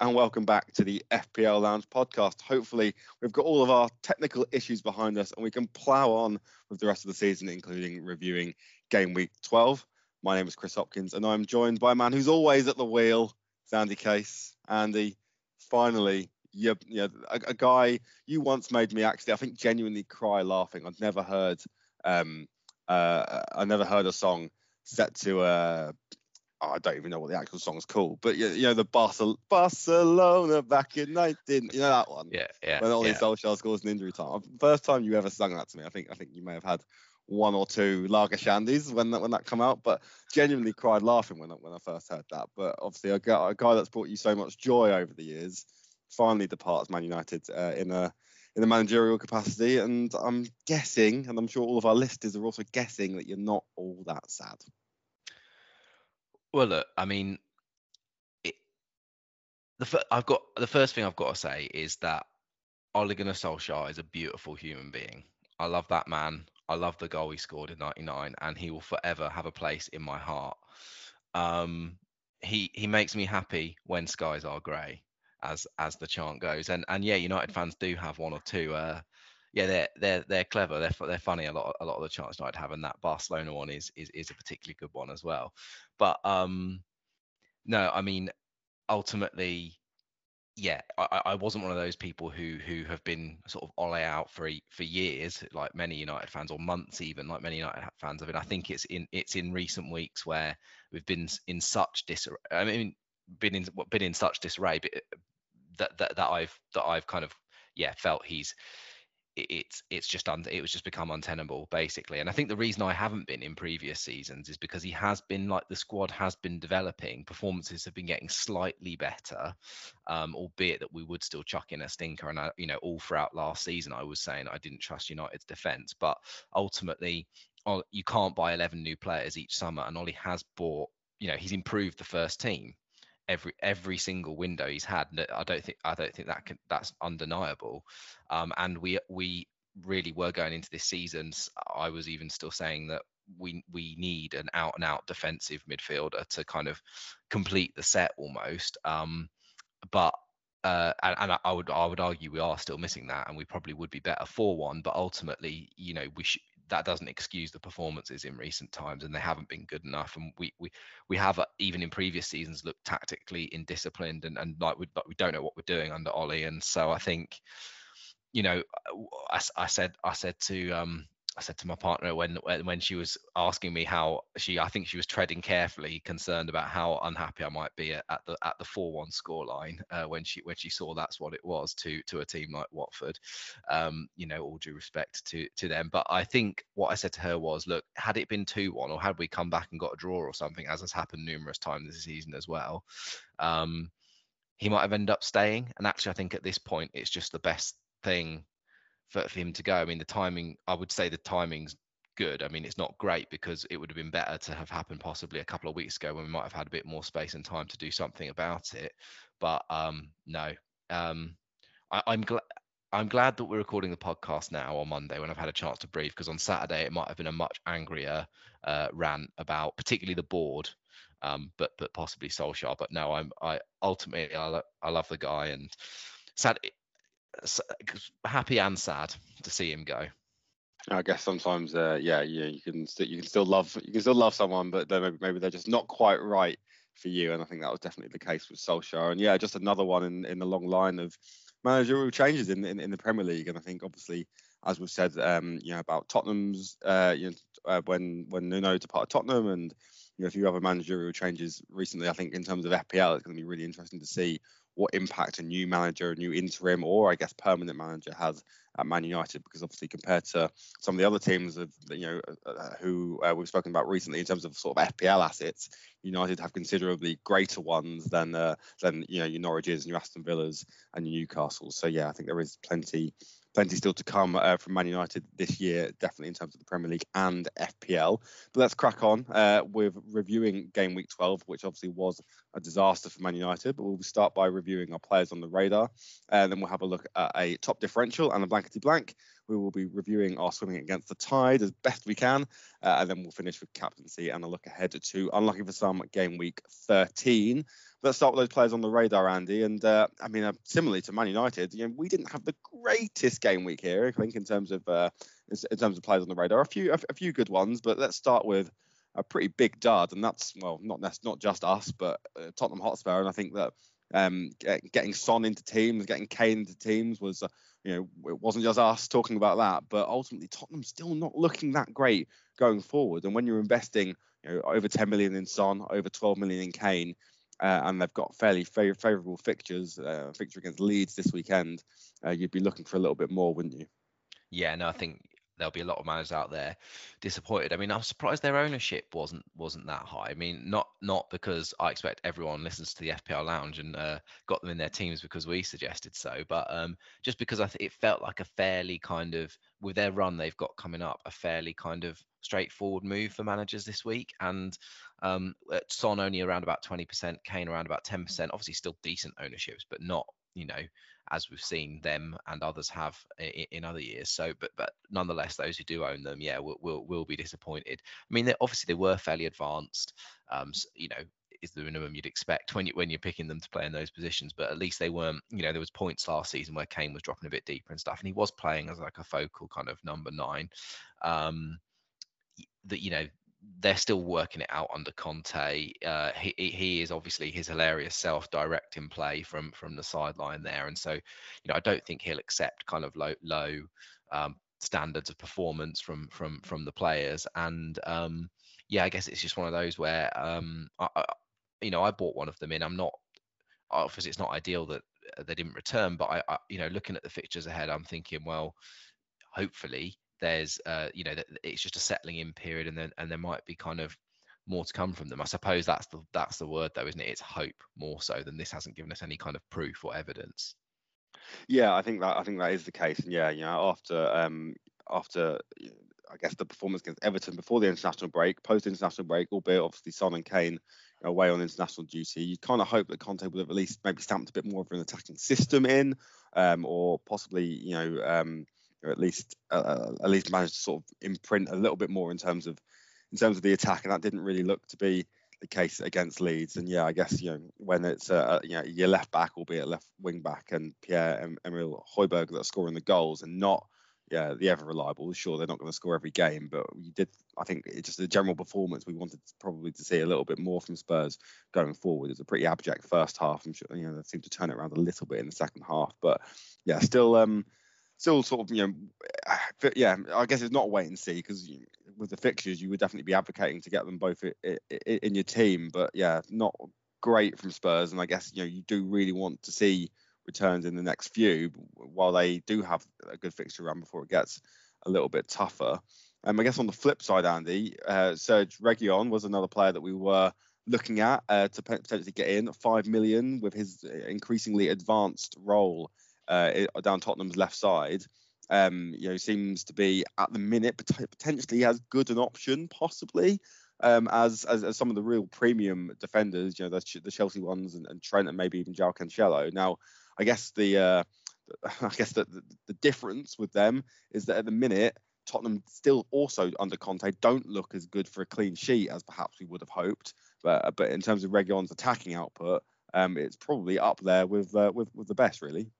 and welcome back to the FPL Lounge podcast. Hopefully, we've got all of our technical issues behind us and we can plough on with the rest of the season, including reviewing game week 12. My name is Chris Hopkins and I'm joined by a man who's always at the wheel, Sandy Case. Andy, finally, a guy you once made me actually, I think, genuinely cry laughing. I'd never heard, a song set to I don't even know what the actual song's called, but you know, the Barcelona back in 19, you know that one? Yeah. When Ole Solskjaer scores an injury time. First time you ever sung that to me. I think you may have had one or two lager shandies when that come out, but genuinely cried laughing when I first heard that. But obviously a guy that's brought you so much joy over the years finally departs Man United in a managerial capacity, and I'm guessing, and I'm sure all of our listeners are also guessing, that you're not all that sad. Well, look, I mean, the first thing I've got to say is that Ole Gunnar Solskjaer is a beautiful human being. I love that man. I love the goal he scored in 99, and he will forever have a place in my heart. He makes me happy when skies are grey, as the chant goes. And yeah, United fans do have one or two. They're clever. They're funny. A lot of the chants I'd have, and that Barcelona one is a particularly good one as well. But no, I mean, ultimately, yeah, I wasn't one of those people who have been sort of Ole out for years, like many United fans, or months even, like many United fans have been. I think it's in recent weeks where we've been in such disarray. I mean, been in such disarray, but that I've kind of felt it was just become untenable, basically. And I think the reason I haven't been in previous seasons is because he has been, like, the squad has been developing, performances have been getting slightly better, albeit that we would still chuck in a stinker. And I, you know, all throughout last season I was saying I didn't trust United's defence, but ultimately you can't buy 11 new players each summer, and Ole has bought, you know, he's improved the first team every single window he's had. I don't think that's undeniable. And we really were going into this season. I was even still saying that we need an out and out defensive midfielder to kind of complete the set almost. But I would argue we are still missing that, and we probably would be better for one. But ultimately, you know, that doesn't excuse the performances in recent times, and they haven't been good enough. And we have, even in previous seasons, looked tactically indisciplined, and like we don't know what we're doing under Ole. And so I think, you know, I said to my partner when she was asking me how I think she was treading carefully, concerned about how unhappy I might be at the 4-1 scoreline when she saw that's what it was to a team like Watford. You know, all due respect to them, but I think what I said to her was, look, had it been 2-1, or had we come back and got a draw or something, as has happened numerous times this season as well, he might have ended up staying. And actually, I think at this point it's just the best thing for him to go. I mean, the timing, I would say the timing's good. I mean, it's not great, because it would have been better to have happened possibly a couple of weeks ago, when we might have had a bit more space and time to do something about it. But I'm glad that we're recording the podcast now on Monday, when I've had a chance to breathe, because on Saturday it might have been a much angrier rant about particularly the board, but possibly Solskjaer. But no, I ultimately love the guy, and sad. Happy and sad to see him go. I guess sometimes, you can still love someone, but maybe they're just not quite right for you. And I think that was definitely the case with Solskjaer. And yeah, just another one in the long line of managerial changes in the Premier League. And I think, obviously, as we've said, you know, about Tottenham's, when Nuno departed Tottenham, and you know, a few other managerial changes recently. I think in terms of FPL, it's going to be really interesting to see what impact a new manager, a new interim, or I guess permanent manager has at Man United, because obviously compared to some of the other teams of, you know, who we've spoken about recently in terms of sort of FPL assets, United have considerably greater ones than you know, your Norwiches and your Aston Villas and your Newcastles. So yeah, I think there is plenty still to come from Man United this year, definitely in terms of the Premier League and FPL. But let's crack on with reviewing game week 12, which obviously was a disaster for Man United. But we'll start by reviewing our players on the radar, and then we'll have a look at a top differential and a blankety blank. We will be reviewing our swimming against the tide as best we can, and then we'll finish with captaincy and a look ahead to Unlucky for Some game week 13. Let's start with those players on the radar, Andy. And similarly to Man United, we didn't have the greatest game week here. I think in terms of players on the radar, a few good ones. But let's start with a pretty big dud, and that's not just us, but Tottenham Hotspur. And I think that getting Son into teams, getting Kane into teams was, it wasn't just us talking about that. But ultimately, Tottenham's still not looking that great going forward. And when you're investing, over 10 million in Son, over 12 million in Kane. And they've got fairly favourable fixtures, fixture against Leeds this weekend, you'd be looking for a little bit more, wouldn't you? Yeah, no, I think there'll be a lot of managers out there disappointed. I mean, I'm surprised their ownership wasn't that high. I mean, not because I expect everyone listens to the FPL Lounge and got them in their teams because we suggested so, but just because it felt like a fairly kind of, with their run they've got coming up, a fairly kind of straightforward move for managers this week. And Son only around about 20%, Kane around about 10%, obviously still decent ownerships, but not, as we've seen them and others have in other years. So, but nonetheless, those who do own them, yeah, will be disappointed. I mean, obviously they were fairly advanced, is the minimum you'd expect when you're picking them to play in those positions. But at least they weren't, there was points last season where Kane was dropping a bit deeper and stuff, and he was playing as like a focal kind of number 9. They're still working it out under Conte. He is obviously his hilarious self directing play from the sideline there. And so, I don't think he'll accept kind of low standards of performance from the players. And I guess it's just one of those where, I bought one of them in. I'm not, obviously it's not ideal that they didn't return, but I looking at the fixtures ahead, I'm thinking, well, hopefully there's it's just a settling in period, and there might be kind of more to come from them. I suppose that's the word, though, isn't it? It's hope more so than this hasn't given us any kind of proof or evidence. Yeah, I think that is the case. And after I guess the performance against Everton before the international break, post-international break, albeit obviously Son and Kane away on international duty, you kind of hope that Conte would have at least maybe stamped a bit more of an attacking system in, or possibly or at least managed to sort of imprint a little bit more in terms of the attack, and that didn't really look to be the case against Leeds. And I guess when it's your left back, albeit left wing back, and Pierre-Emil Højbjerg that are scoring the goals, and not the ever reliable. Sure, they're not going to score every game, but I think it's just the general performance we wanted probably to see a little bit more from Spurs going forward. It's a pretty abject first half. I'm sure they seem to turn it around a little bit in the second half, but still. Still sort of, I guess it's not wait and see, because with the fixtures, you would definitely be advocating to get them both in your team. But, not great from Spurs. And I guess, you do really want to see returns in the next few, while they do have a good fixture run before it gets a little bit tougher. I guess on the flip side, Andy, Serge Reguilón was another player that we were looking at to potentially get in. 5 million with his increasingly advanced role down Tottenham's left side, seems to be at the minute potentially as good an option possibly as some of the real premium defenders, the Chelsea ones and Trent and maybe even Gio Cancelo. Now, I guess the difference with them is that at the minute, Tottenham still also under Conte don't look as good for a clean sheet as perhaps we would have hoped. But in terms of Reguilón's attacking output, it's probably up there with the best, really.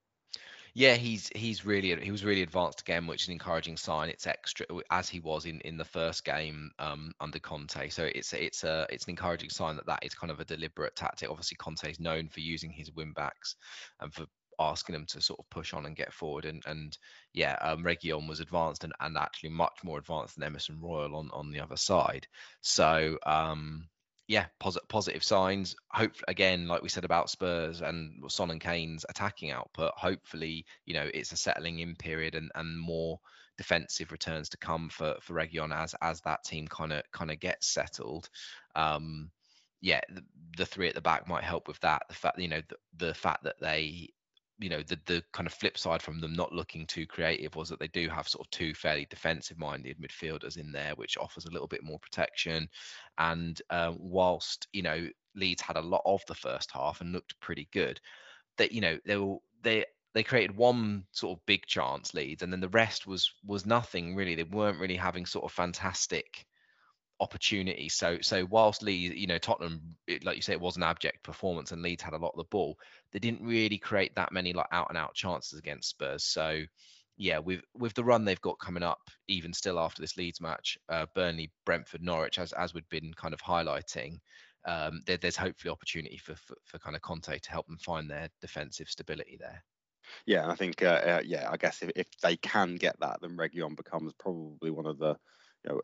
Yeah, he was really advanced again, which is an encouraging sign. It's extra, as he was in the first game under Conte. So it's an encouraging sign that is kind of a deliberate tactic. Obviously, Conte is known for using his win backs and for asking them to sort of push on and get forward. And Reguilón was advanced and actually much more advanced than Emerson Royal on the other side. So. Positive signs. Hope again, like we said about Spurs and Son and Kane's attacking output, hopefully, it's a settling in period and more defensive returns to come for Reguilón as that team kind of gets settled. The three at the back might help with that. The fact that they, the kind of flip side from them not looking too creative was that they do have sort of two fairly defensive-minded midfielders in there, which offers a little bit more protection. And whilst, Leeds had a lot of the first half and looked pretty good, that, they they created one sort of big chance, Leeds, and then the rest was nothing really. They weren't really having sort of fantastic opportunity. So whilst Leeds, you know, Tottenham, like you say, it was an abject performance and Leeds had a lot of the ball, they didn't really create that many like out and out chances against Spurs. So yeah, with the run they've got coming up, even still after this Leeds match, Burnley, Brentford, Norwich, as we've been kind of highlighting, there's hopefully opportunity for kind of Conte to help them find their defensive stability there. Yeah, I think I guess if they can get that, then Reguilón becomes probably one of the, you know,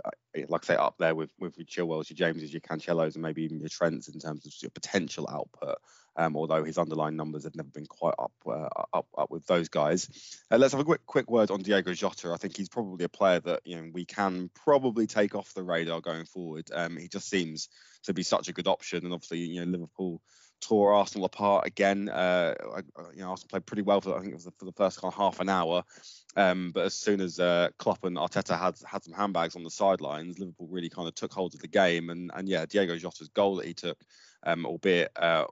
like I say, up there with your Chilwells, your Jameses, your Cancelos, and maybe even your Trents in terms of your potential output. Although his underlying numbers have never been quite up with those guys. Let's have a quick word on Diogo Jota. I think he's probably a player that, you know, we can probably take off the radar going forward. He just seems to be such a good option, and obviously, you know, Liverpool tore Arsenal apart again. You know, Arsenal played pretty well for the first kind of half an hour, but as soon as Klopp and Arteta had some handbags on the sidelines, Liverpool really kind of took hold of the game. And yeah, Diogo Jota's goal that he took, albeit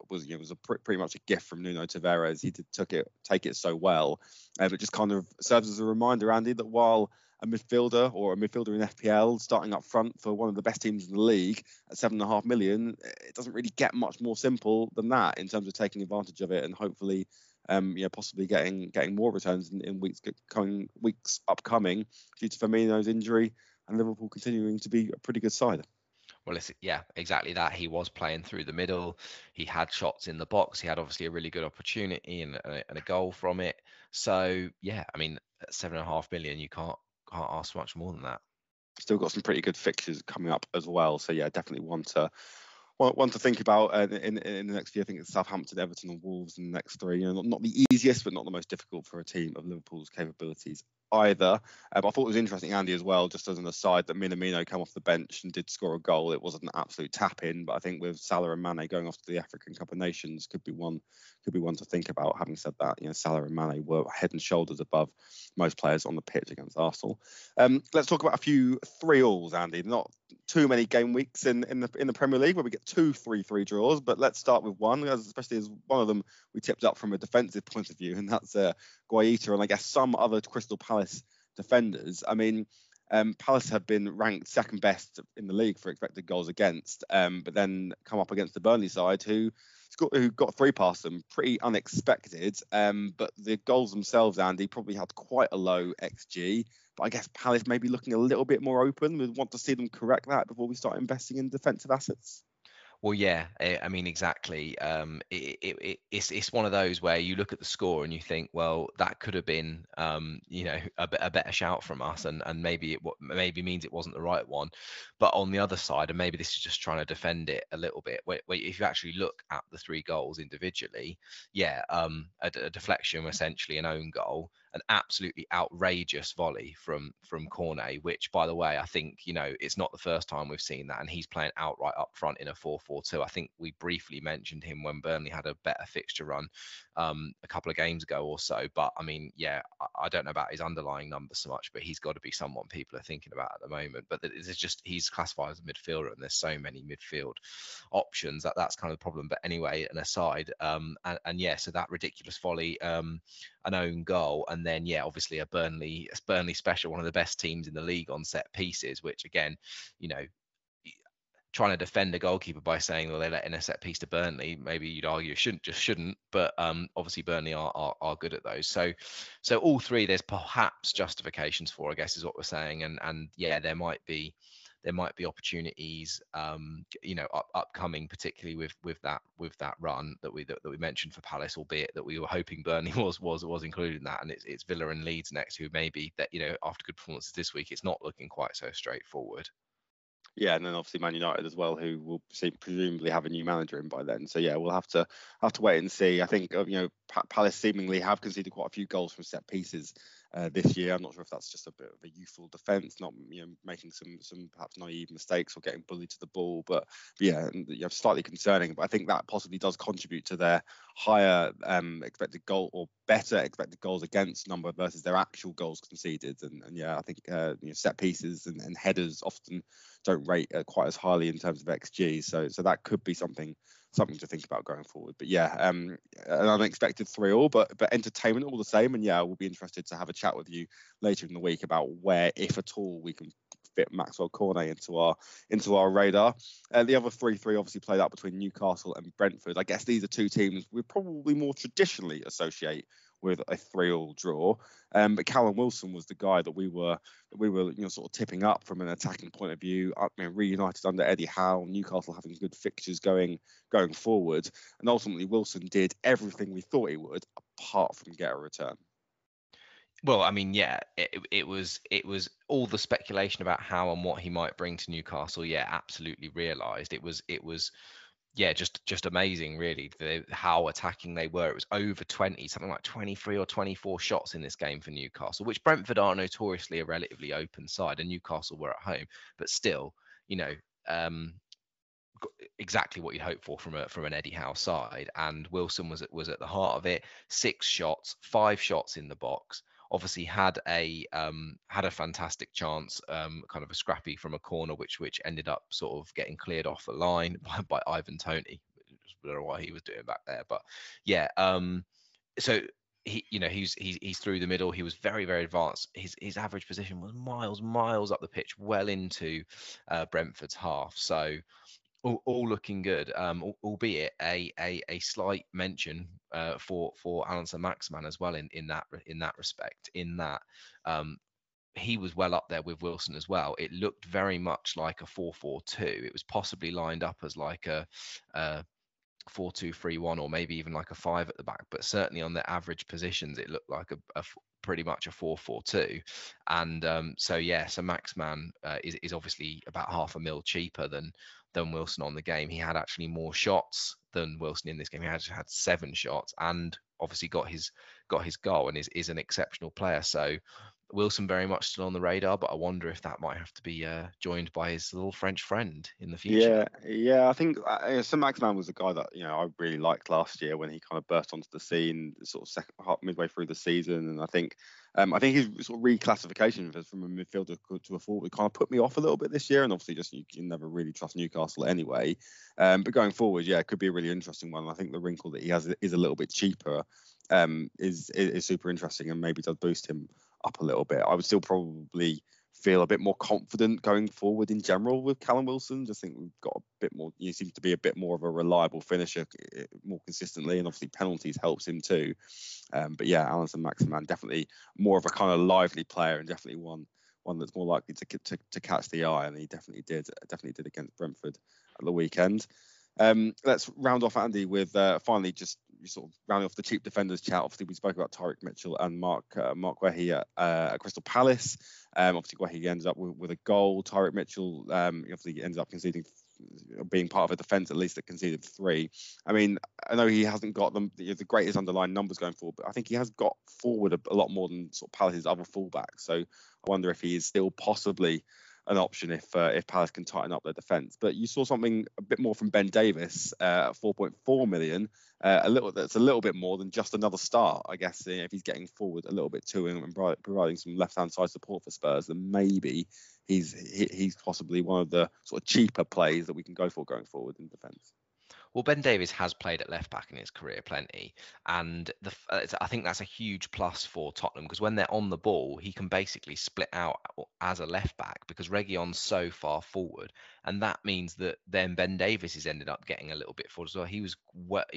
was pretty much a gift from Nuno Tavares. He took it so well, but just kind of serves as a reminder, Andy, that while a midfielder in FPL starting up front for one of the best teams in the league at $7.5 million, it doesn't really get much more simple than that in terms of taking advantage of it and hopefully, possibly getting more returns in weeks upcoming due to Firmino's injury and Liverpool continuing to be a pretty good side. Well, exactly that. He was playing through the middle. He had shots in the box. He had obviously a really good opportunity and a goal from it. So yeah, I mean, at $7.5 million, you can't ask much more than that. Still got some pretty good fixtures coming up as well, so yeah, definitely one to think about in the next few. I think it's Southampton, Everton and Wolves in the next three. You know, not the easiest, but not the most difficult for a team of Liverpool's capabilities either. I thought it was interesting, Andy, as well, just as an aside, that Minamino came off the bench and did score a goal. It wasn't an absolute tap-in, but I think with Salah and Mane going off to the African Cup of Nations, could be one to think about. Having said that, you know, Salah and Mane were head and shoulders above most players on the pitch against Arsenal. Let's talk about a few 3-alls, Andy. Not too many game weeks in the Premier League where we get 2 3-3 draws, but let's start with one, especially as one of them we tipped up from a defensive point of view, and that's Guaita and I guess some other Crystal Palace defenders. I mean, Palace have been ranked second best in the league for expected goals against, but then come up against the Burnley side who got 3 past them, pretty unexpected. But the goals themselves, Andy, probably had quite a low XG. But I guess Palace may be looking a little bit more open. We'd want to see them correct that before we start investing in defensive assets. Well, yeah, I mean, exactly. It's one of those where you look at the score and you think, well, that could have been, a better shout from us, and maybe means it wasn't the right one. But on the other side, and maybe this is just trying to defend it a little bit, where if you actually look at the 3 goals individually, yeah, a deflection, essentially an own goal, an absolutely outrageous volley from Cornet, which, by the way, I think, you know, it's not the first time we've seen that, and he's playing outright up front in a 4-4-2. I think we briefly mentioned him when Burnley had a better fixture run a couple of games ago or so. But I mean, yeah, I don't know about his underlying numbers so much, but he's got to be someone people are thinking about at the moment. But it's just, he's classified as a midfielder, and there's so many midfield options that's kind of the problem. But anyway, an aside, so that ridiculous volley, an own goal, and then yeah, obviously a Burnley special, one of the best teams in the league on set pieces, which again, you know, trying to defend a goalkeeper by saying, well, they let in a set piece to Burnley, maybe you'd argue shouldn't, but obviously Burnley are good at those. So all 3 there's perhaps justifications for, I guess, is what we're saying, and yeah, there might be opportunities, upcoming, particularly with that run that we mentioned for Palace, albeit that we were hoping Burnley was included in that. And it's Villa and Leeds next, who maybe, that, you know, after good performances this week, it's not looking quite so straightforward. Yeah, and then obviously Man United as well, who will presumably have a new manager in by then. So yeah, we'll have to wait and see. I think, you know, Palace seemingly have conceded quite a few goals from set pieces this year. I'm not sure if that's just a bit of a youthful defence, not, you know, making some perhaps naive mistakes or getting bullied to the ball, but yeah, you know, slightly concerning. But I think that possibly does contribute to their higher expected goal, or better expected goals against number versus their actual goals conceded. And yeah, I think set pieces and headers often don't rate quite as highly in terms of XG. So that could be something something to think about going forward. But yeah, an unexpected 3-3, but entertainment all the same. And yeah, we'll be interested to have a chat with you later in the week about where, if at all, we can fit Maxwell Cornet into our radar. The other 3-3 obviously played out between Newcastle and Brentford. I guess these are two teams we probably more traditionally associate with a 3-3 draw. But Callum Wilson was the guy that we were sort of tipping up from an attacking point of view. I mean, reunited under Eddie Howe, Newcastle having good fixtures going forward, and ultimately Wilson did everything we thought he would, apart from get a return. Well, I mean, yeah, it was all the speculation about how and what he might bring to Newcastle. Yeah, absolutely realised. It was. Yeah, just amazing, really, how attacking they were. It was over 20, something like 23 or 24 shots in this game for Newcastle, which Brentford are notoriously a relatively open side, and Newcastle were at home. But still, exactly what you'd hope for from an Eddie Howe side. And Wilson was at the heart of it. 6 shots, 5 shots in the box. Obviously had a fantastic chance, kind of a scrappy from a corner, which ended up sort of getting cleared off the line by Ivan Toney. I don't know what he was doing back there, but yeah. So he's through the middle. He was very, very advanced. His average position was miles up the pitch, well into Brentford's half. So all looking good, albeit a slight mention for Allan Saint-Maximin as well in that respect, in that he was well up there with Wilson as well. It looked very much like a 4-4-2. It was possibly lined up as like a 4-2-3-1, or maybe even like a 5 at the back, but certainly on the average positions it looked like a pretty much a 4-4-2. And so yeah, so Saint-Maximin is obviously about $500,000 cheaper than Wilson on the game. He had actually more shots than Wilson in this game. He actually had 7 shots, and obviously got his goal, and is an exceptional player. So Wilson very much still on the radar, but I wonder if that might have to be joined by his little French friend in the future. Yeah, I think Saint-Maximin was a guy that I really liked last year when he kind of burst onto the scene, sort of second half, midway through the season, and I think his sort of reclassification from a midfielder to a forward kind of put me off a little bit this year, and obviously just you can never really trust Newcastle anyway. But going forward, yeah, it could be a really interesting one. I think the wrinkle that he has is a little bit cheaper, is super interesting, and maybe does boost him up a little bit. I would still probably feel a bit more confident going forward in general with Callum Wilson. Just think we've got a bit more. He seems to be a bit more of a reliable finisher more consistently, and obviously penalties helps him too. But yeah, Allan Saint-Maximin definitely more of a kind of lively player, and definitely one that's more likely to catch the eye, and he definitely did against Brentford at the weekend. Let's round off, Andy, with finally just sort of rounding off the cheap defenders chat. Obviously, we spoke about Tariq Mitchell and Mark Wehi at Crystal Palace. Obviously, Wehi ends up with a goal. Tariq Mitchell obviously ends up conceding, being part of a defence at least that conceded 3. I mean, I know he hasn't got the greatest underlying numbers going forward, but I think he has got forward a lot more than sort of Palace's other fullbacks. So I wonder if he is still possibly an option if Palace can tighten up their defence. But you saw something a bit more from Ben Davies, 4.4 million, that's a little bit more than just another start. I guess if he's getting forward a little bit too and providing some left-hand side support for Spurs, then maybe he's possibly one of the sort of cheaper plays that we can go for going forward in defence. Well, Ben Davies has played at left-back in his career plenty, and I think that's a huge plus for Tottenham, because when they're on the ball, he can basically split out as a left-back because Reguilón's so far forward, and that means that then Ben Davies has ended up getting a little bit forward as well. He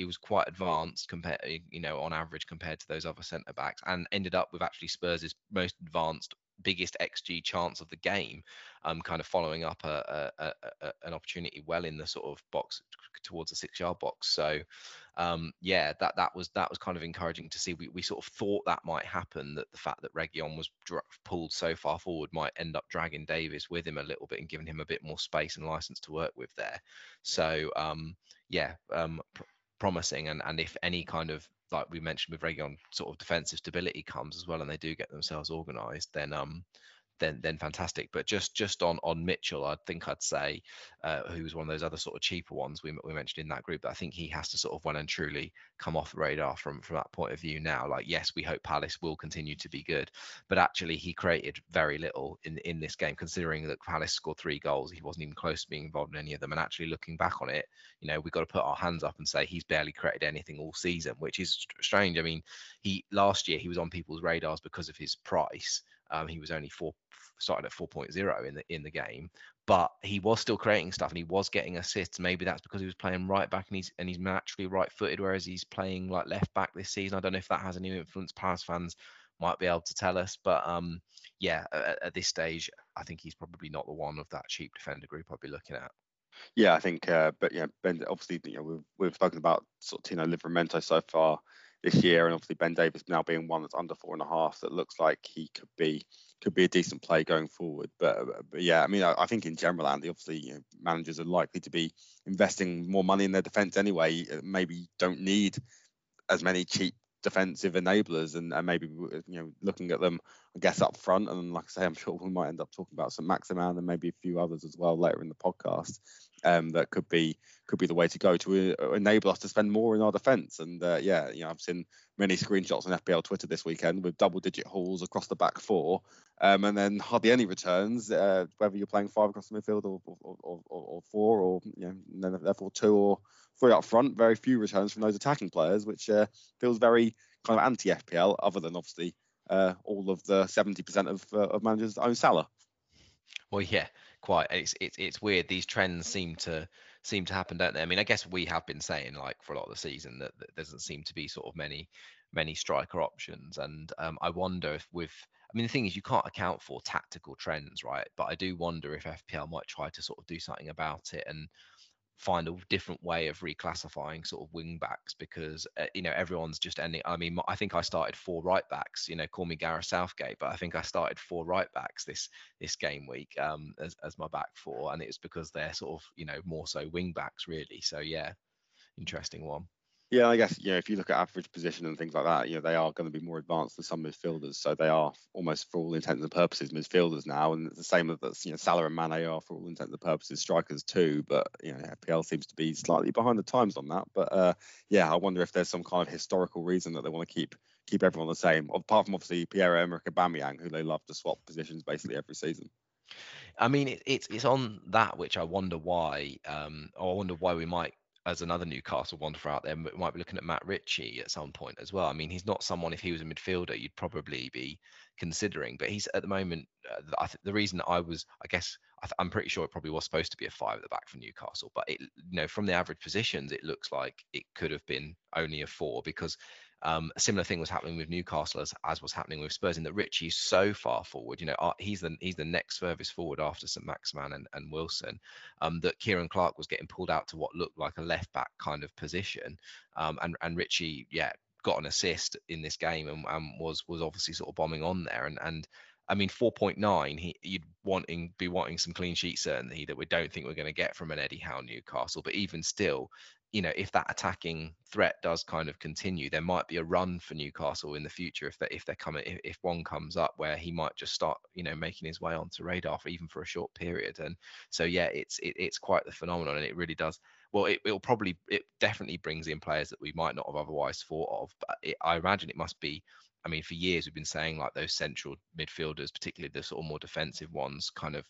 was quite advanced compared, on average compared to those other centre-backs, and ended up with actually Spurs' most advanced, biggest XG chance of the game, kind of following up an opportunity well in the sort of box, towards the 6-yard box. So that was kind of encouraging to see. We sort of thought that might happen, that the fact that Reguilón was pulled so far forward might end up dragging Davies with him a little bit and giving him a bit more space and license to work with there. So promising, and if any kind of, like we mentioned with Reguilón, sort of defensive stability comes as well, and they do get themselves organised, then then fantastic. But just on Mitchell, I think I'd say, who was one of those other sort of cheaper ones we mentioned in that group, that I think he has to sort of well and truly come off the radar from that point of view now. Like, yes, we hope Palace will continue to be good, but actually he created very little in this game, considering that Palace scored 3 goals. He wasn't even close to being involved in any of them. And actually looking back on it, you know, we've got to put our hands up and say he's barely created anything all season, which is strange. I mean, last year he was on people's radars because of his price. He was only started at 4.0 in the game, but he was still creating stuff and he was getting assists. Maybe that's because he was playing right back and he's naturally right footed, whereas he's playing like left back this season. I don't know if that has any influence. Palace fans might be able to tell us, but at this stage, I think he's probably not the one of that cheap defender group I'd be looking at. Yeah, I think, Ben, obviously, we've spoken about sort of Tino Livramento so far this year, and obviously Ben Davies now being one that's under 4.5, that looks like he could be a decent play going forward. But yeah, I mean, I think in general, Andy, obviously managers are likely to be investing more money in their defence anyway. Maybe don't need as many cheap defensive enablers, and maybe looking at them, I guess, up front. And like I say, I'm sure we might end up talking about Saint-Maximin and maybe a few others as well later in the podcast. That could be the way to go to enable us to spend more in our defence. And I've seen many screenshots on FPL Twitter this weekend with double-digit hauls across the back four, and then hardly any returns. Whether you're playing 5 across the midfield or 4, or therefore 2 or 3 up front, very few returns from those attacking players, which feels very kind of anti-FPL. Other than obviously all of the 70% of managers that own Salah. Well, yeah. Quite. It's weird. These trends seem to happen, don't they? I mean, I guess we have been saying, like, for a lot of the season that doesn't seem to be sort of many striker options, and I wonder if the thing is, you can't account for tactical trends, right? But I do wonder if FPL might try to sort of do something about it and find a different way of reclassifying sort of wing backs, because everyone's just ending. I mean, I think I started 4 right backs. Call me Gareth Southgate, but I think I started 4 right backs this game week as my back 4, and it was because they're sort of more so wing backs really. So yeah, interesting one. Yeah, I guess if you look at average position and things like that, they are going to be more advanced than some midfielders, so they are almost for all intents and purposes midfielders now, and it's the same with Salah and Mane are for all intents and purposes strikers too. But FPL seems to be slightly behind the times on that. But I wonder if there's some kind of historical reason that they want to keep everyone the same, apart from obviously Pierre-Emerick Aubameyang, who they love to swap positions basically every season. I mean, it's on that which I wonder why. I wonder why we might. As another Newcastle wanderer out there, we might be looking at Matt Ritchie at some point as well. I mean, he's not someone, if he was a midfielder, you'd probably be considering, but he's at the moment. The reason I'm pretty sure it probably was supposed to be a 5 at the back for Newcastle, but it, from the average positions, it looks like it could have been only a 4 because a similar thing was happening with Newcastle as was happening with Spurs, in that Ritchie's so far forward. He's the next furthest forward after Saint-Maximin and Wilson, that Kieran Clark was getting pulled out to what looked like a left back kind of position, and Ritchie got an assist in this game and was obviously sort of bombing on there, and I mean 4.9, you'd be wanting some clean sheet certainty that we don't think we're going to get from an Eddie Howe Newcastle, but even still, if that attacking threat does kind of continue, there might be a run for Newcastle in the future if one comes up where he might just start, making his way onto radar even for a short period. And so yeah, it's quite the phenomenon, and it really does. Well, it definitely brings in players that we might not have otherwise thought of. But I imagine it must be. I mean, for years we've been saying like those central midfielders, particularly the sort of more defensive ones, kind of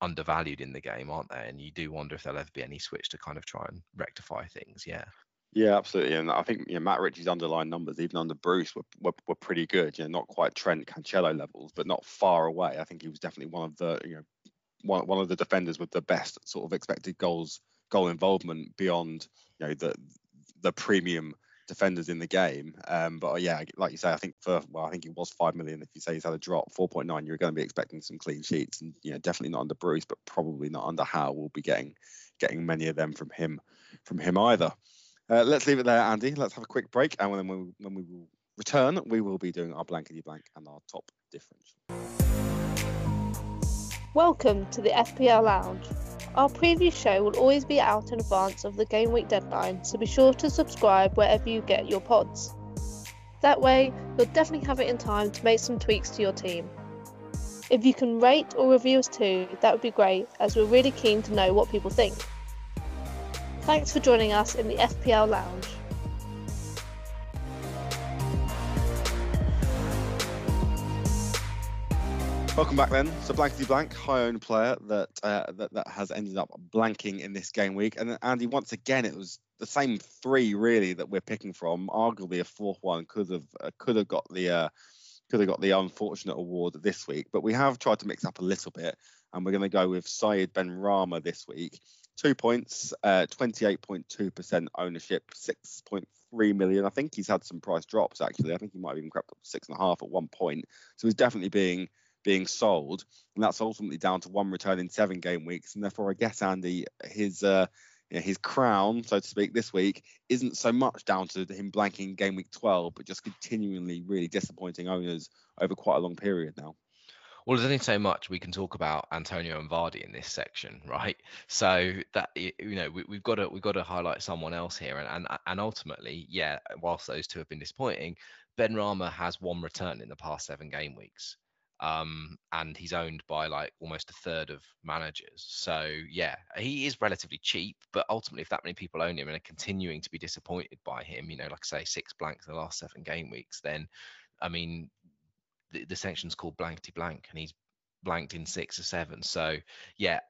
undervalued in the game, aren't they? And you do wonder if there'll ever be any switch to kind of try and rectify things. Yeah, absolutely. And I think Matt Ritchie's underlying numbers, even under Bruce, were pretty good. Not quite Trent, Cancelo levels, but not far away. I think he was definitely one of the one of the defenders with the best sort of expected goal involvement beyond the premium defenders in the game. But yeah, like you say, I think it was 5 million. If you say he's had a drop, 4.9, you're going to be expecting some clean sheets, and definitely not under Bruce, but probably not under Howe. We'll be getting many of them from him either. Let's leave it there, Andy. Let's have a quick break, and when we will return, we will be doing our blankety blank and our top differential. Welcome to the FPL Lounge. Our preview show will always be out in advance of the game week deadline, so be sure to subscribe wherever you get your pods. That way, you'll definitely have it in time to make some tweaks to your team. If you can rate or review us too, that would be great, as we're really keen to know what people think. Thanks for joining us in the FPL Lounge. Welcome back then. So blankety blank, high-owned player that has ended up blanking in this game week. And then Andy, once again, it was the same three really that we're picking from. Arguably a fourth one could have got the unfortunate award this week, but we have tried to mix up a little bit, and we're going to go with Saïd Benrahma this week. 2 points, 28.2% ownership, 6.3 million. I think he's had some price drops actually. I think he might have even crept up to 6.5 at one point. So he's definitely being sold, and that's ultimately down to one return in 7 game weeks, and therefore I guess Andy, his crown, so to speak, this week isn't so much down to him blanking game week 12, but just continually really disappointing owners over quite a long period now. Well, there's only so much we can talk about Antonio and Vardy in this section, right? So that, you know, we've got to highlight someone else here, and ultimately, yeah, whilst those two have been disappointing, Benrahma has one return in the past 7 game weeks. And he's owned by like almost a third of managers. So yeah, he is relatively cheap, but ultimately if that many people own him and are continuing to be disappointed by him, you know, like I say, 6 blanks in the last 7 game weeks, then I mean, the section's called blankety blank and he's blanked in 6 or 7. So yeah,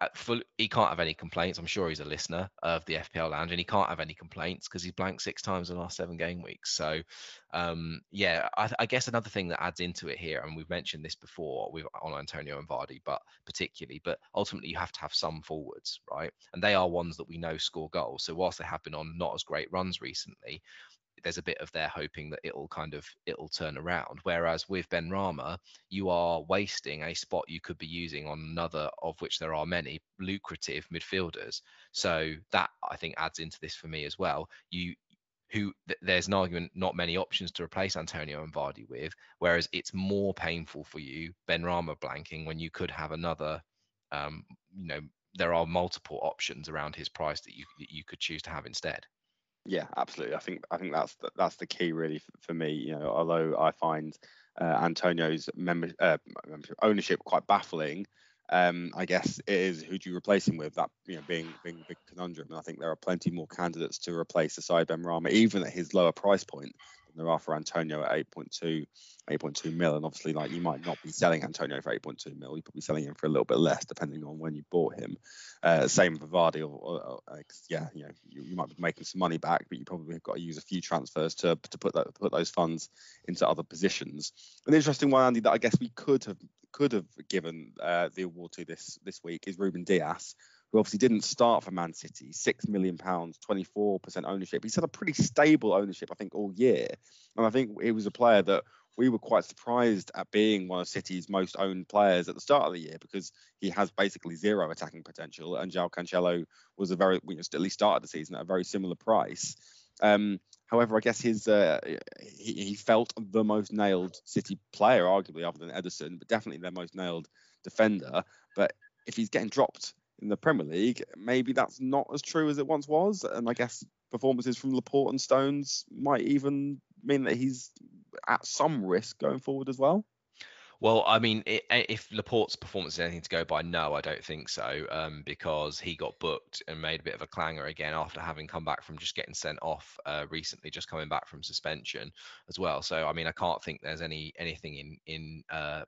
he can't have any complaints. I'm sure he's a listener of the FPL Lounge and he can't have any complaints because he's blanked 6 times in the last 7 game weeks. So I guess another thing that adds into it here, and we've mentioned this before on Antonio and Vardy, but ultimately you have to have some forwards, right? And they are ones that we know score goals. So whilst they have been on not as great runs recently, there's a bit of their hoping that it'll turn around. Whereas with Benrahma, you are wasting a spot you could be using on another, of which there are many lucrative midfielders. So that I think adds into this for me as well. There's an argument not many options to replace Antonio and Vardy with, whereas it's more painful for you Benrahma blanking when you could have another, there are multiple options around his price that you could choose to have instead. Yeah, absolutely. I think that's the key really for me. You know, although I find Antonio's ownership quite baffling, I guess it is who do you replace him with? That, you know, being a big conundrum. And I think there are plenty more candidates to replace Saïd Benrahma, even at his lower price point, than there are for Antonio at 8.2 mil. And obviously, like, you might not be selling Antonio for 8.2 mil. You're probably selling him for a little bit less, depending on when you bought him. Same for Vardy. You might be making some money back, but you probably have got to use a few transfers to put those funds into other positions. An interesting one, Andy, that I guess we could have given the award to this week is Rúben Dias, who obviously didn't start for Man City. £6 million, 24% ownership. He's had a pretty stable ownership, I think, all year. And I think it was a player that we were quite surprised at being one of City's most owned players at the start of the year, because he has basically zero attacking potential. And Gio Cancelo was at least started the season at a very similar price. However, I guess his he felt the most nailed City player, arguably, other than Ederson, but definitely their most nailed defender. But if he's getting dropped in the Premier League, maybe that's not as true as it once was, and I guess performances from Laporte and Stones might even mean that he's at some risk going forward as well. Well, I mean, if Laporte's performance is anything to go by, no, I don't think so, because he got booked and made a bit of a clanger again after having come back from just getting sent off recently, just coming back from suspension as well. So, I mean, I can't think there's anything in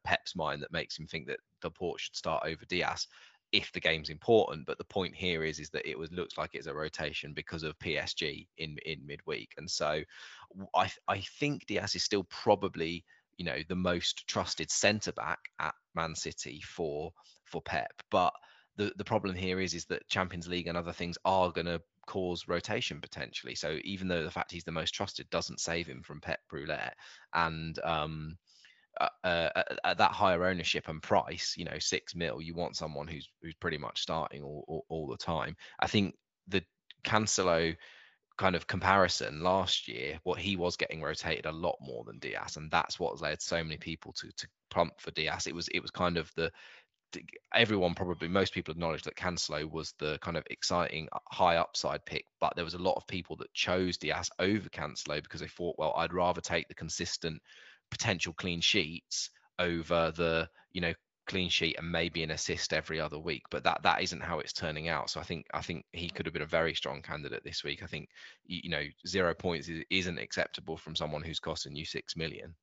Pep's mind that makes him think that Laporte should start over Dias if the game's important. But the point here is that it looks like it's a rotation because of PSG in midweek, and so I think Dias is still probably, you know, the most trusted centre back at Man City for Pep. But the problem here is that Champions League and other things are going to cause rotation potentially. So even though the fact he's the most trusted doesn't save him from Pep Roulette, and at that higher ownership and price, you know, 6 mil, you want someone who's pretty much starting all the time. I think the Cancelo kind of comparison last year, what he was getting rotated a lot more than Dias, and that's what led so many people to plump for Dias. It was kind of most people acknowledged that Cancelo was the kind of exciting high upside pick, but there was a lot of people that chose Dias over Cancelo because they thought, well, I'd rather take the consistent potential clean sheets over the, you know, clean sheet and maybe an assist every other week, but that isn't how it's turning out. So I think he could have been a very strong candidate this week. I think, you know, 0 points isn't acceptable from someone who's costing you $6 million.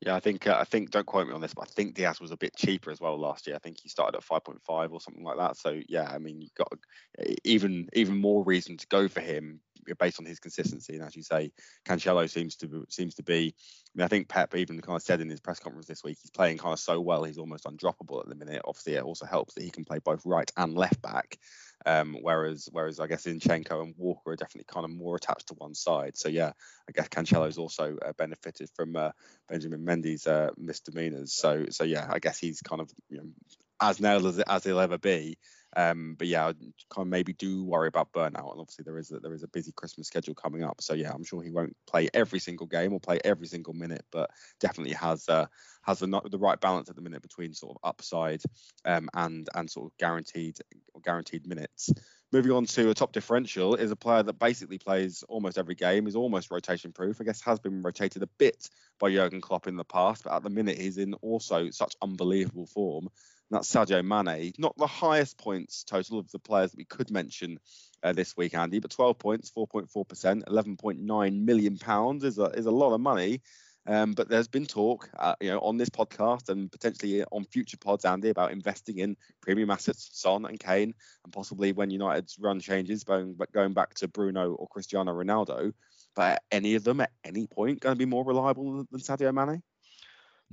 Yeah, I think don't quote me on this, but I think Dias was a bit cheaper as well last year. I think he started at 5.5 or something like that. So yeah, I mean, you've got even more reason to go for him based on his consistency. And as you say, Cancelo seems to be. I mean, I think Pep even kind of said in his press conference this week, he's playing kind of so well, he's almost undroppable at the minute. Obviously, it also helps that he can play both right and left back. Whereas I guess Zinchenko and Walker are definitely kind of more attached to one side. So yeah, I guess Cancelo's also benefited from Benjamin Mendy's misdemeanors. So yeah, I guess he's kind of, you know, as nailed as he'll ever be. But yeah, I kind of maybe do worry about burnout, and obviously there is a busy Christmas schedule coming up. So yeah, I'm sure he won't play every single game or play every single minute, but definitely has the right balance at the minute between sort of upside and sort of guaranteed minutes. Moving on to a top differential is a player that basically plays almost every game, is almost rotation-proof, I guess has been rotated a bit by Jurgen Klopp in the past, but at the minute he's in also such unbelievable form. And that's Sadio Mane. Not the highest points total of the players that we could mention this week, Andy, but 12 points, 4.4%, £11.9 million is a lot of money. But there's been talk, on this podcast and potentially on future pods, Andy, about investing in premium assets, Son and Kane, and possibly when United's run changes, going back to Bruno or Cristiano Ronaldo. But are any of them at any point going to be more reliable than Sadio Mane?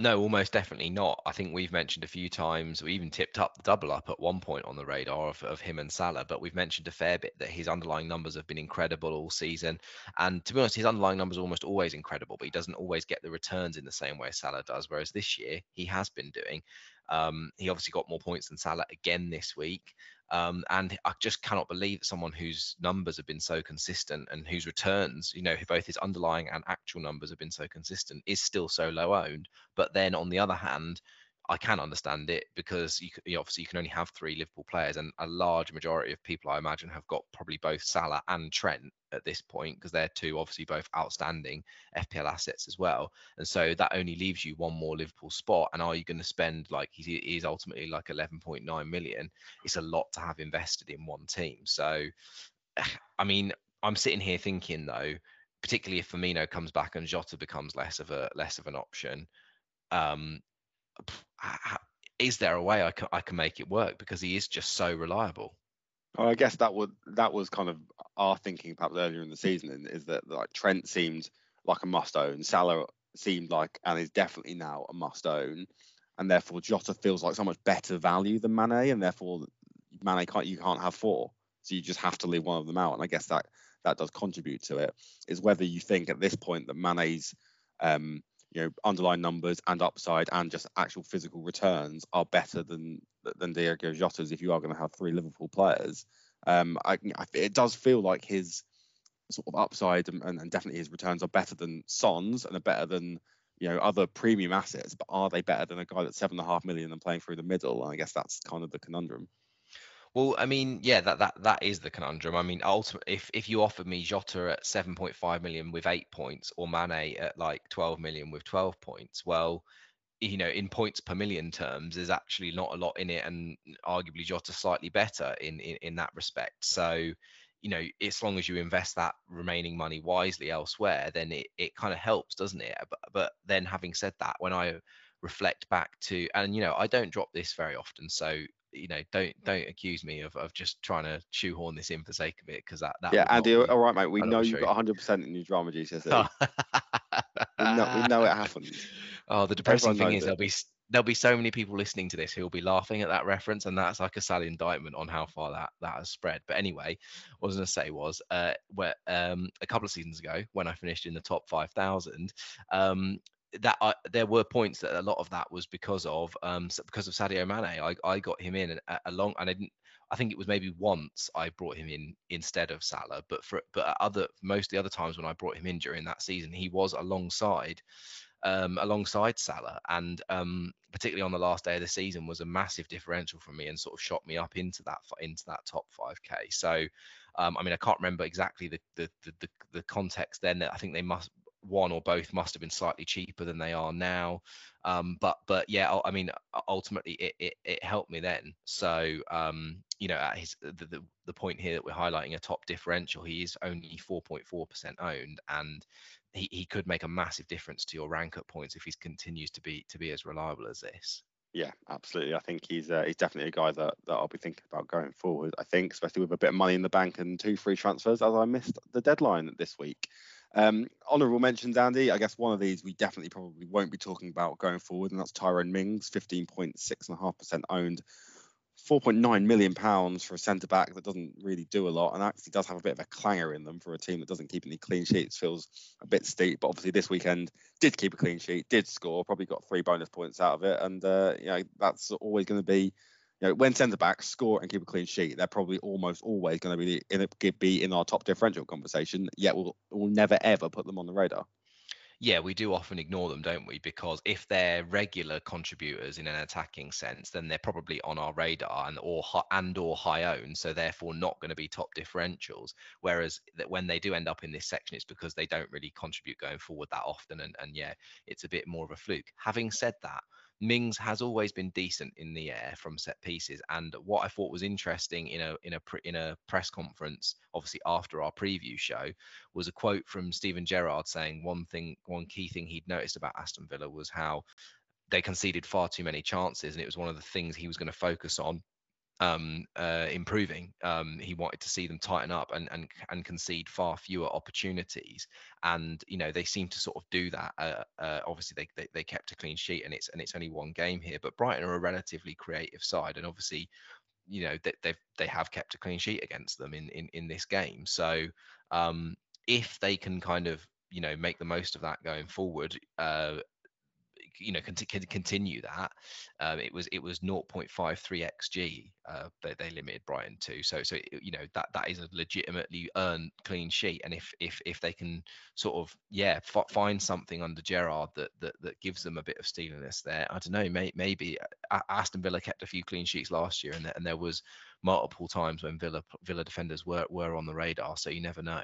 No, almost definitely not. I think we've mentioned a few times, we even tipped up the double up at one point on the radar of him and Salah, but we've mentioned a fair bit that his underlying numbers have been incredible all season. And to be honest, his underlying numbers are almost always incredible, but he doesn't always get the returns in the same way Salah does, whereas this year he has been doing. He obviously got more points than Salah again this week. And I just cannot believe that someone whose numbers have been so consistent and whose returns, you know, both his underlying and actual numbers have been so consistent, is still so low owned. But then on the other hand, I can understand it because you can only have three Liverpool players, and a large majority of people, I imagine, have got probably both Salah and Trent at this point, because they're two obviously both outstanding FPL assets as well. And so that only leaves you one more Liverpool spot. And are you going to spend, like, he's ultimately like 11.9 million? It's a lot to have invested in one team. So, I mean, I'm sitting here thinking, though, particularly if Firmino comes back and Jota becomes less of an option, is there a way I can make it work, because he is just so reliable? Well, I guess that was kind of our thinking perhaps earlier in the season, is that, like, Trent seemed like a must own, Salah seemed like and is definitely now a must own, and therefore Jota feels like so much better value than Mane, and therefore Mane you can't have four, so you just have to leave one of them out. And I guess that does contribute to it, is whether you think at this point that Mane's underlying numbers and upside and just actual physical returns are better than Diogo Jota's if you are going to have three Liverpool players. It does feel like his sort of upside and definitely his returns are better than Son's and are better than, other premium assets, but are they better than a guy that's 7.5 million and playing through the middle? And I guess that's kind of the conundrum. Well, I mean, yeah, that is the conundrum. I mean, ultimately, if you offered me Jota at 7.5 million with 8 points or Mane at like 12 million with 12 points, well, in points per million terms, there's actually not a lot in it, and arguably Jota slightly better in that respect. So, as long as you invest that remaining money wisely elsewhere, then it kind of helps, doesn't it? But then having said that, when I reflect back to, and, I don't drop this very often, so, don't accuse me of just trying to shoehorn this in for sake of it, because that yeah, Andy, all right, mate, we know you've got 100% in your drama GCSE. we know it happens. Oh, the depressing thing is there'll be so many people listening to this who'll be laughing at that reference, and that's like a sad indictment on how far that has spread. But anyway, what I was going to say was, a couple of seasons ago when I finished in the top 5,000, there were points that a lot of that was because of Sadio Mane. I got him in along, and I think it was maybe once I brought him in instead of Salah, but most of the other times when I brought him in during that season, he was alongside Salah, and particularly on the last day of the season was a massive differential for me, and sort of shot me up into that top 5K. So I mean, I can't remember exactly the context then. I think they must one or both must have been slightly cheaper than they are now. But yeah, I mean, ultimately it helped me then. So, you know, at the point here that we're highlighting a top differential, he is only 4.4% owned, and he could make a massive difference to your rank up points if he continues to be as reliable as this. Yeah, absolutely. I think he's definitely a guy that I'll be thinking about going forward. I think, especially with a bit of money in the bank and 2 free transfers, as I missed the deadline this week. Honourable mentions, Andy. I guess one of these we definitely probably won't be talking about going forward, and that's Tyrone Mings, 15.6.5% owned, £4.9 million for a centre-back that doesn't really do a lot, and actually does have a bit of a clanger in them for a team that doesn't keep any clean sheets. Feels a bit steep, but obviously this weekend did keep a clean sheet, did score, probably got 3 bonus points out of it, and you know, that's always going to be, you know, when centre-backs score and keep a clean sheet, they're probably almost always going to be in our top differential conversation, yet we'll never, ever put them on the radar. Yeah, we do often ignore them, don't we? Because if they're regular contributors in an attacking sense, then they're probably on our radar and or high owned, so therefore not going to be top differentials. Whereas when they do end up in this section, it's because they don't really contribute going forward that often. And yeah, it's a bit more of a fluke. Having said that, Mings has always been decent in the air from set pieces, and what I thought was interesting in a press conference, obviously after our preview show, was a quote from Steven Gerrard saying one key thing he'd noticed about Aston Villa was how they conceded far too many chances, and it was one of the things he was going to focus on improving. He wanted to see them tighten up and concede far fewer opportunities, and you know, they seem to sort of do that. Obviously they kept a clean sheet, and it's only one game here, but Brighton are a relatively creative side, and obviously, you know, that they have kept a clean sheet against them in this game. So if they can kind of, you know, make the most of that going forward, you know, continue that. It was 0.53 xG that they limited Brighton to. So you know, that is a legitimately earned clean sheet. And if they can sort of find something under Gerrard that gives them a bit of steeliness there. I don't know. Maybe Aston Villa kept a few clean sheets last year, and there was multiple times when Villa defenders were on the radar. So you never know.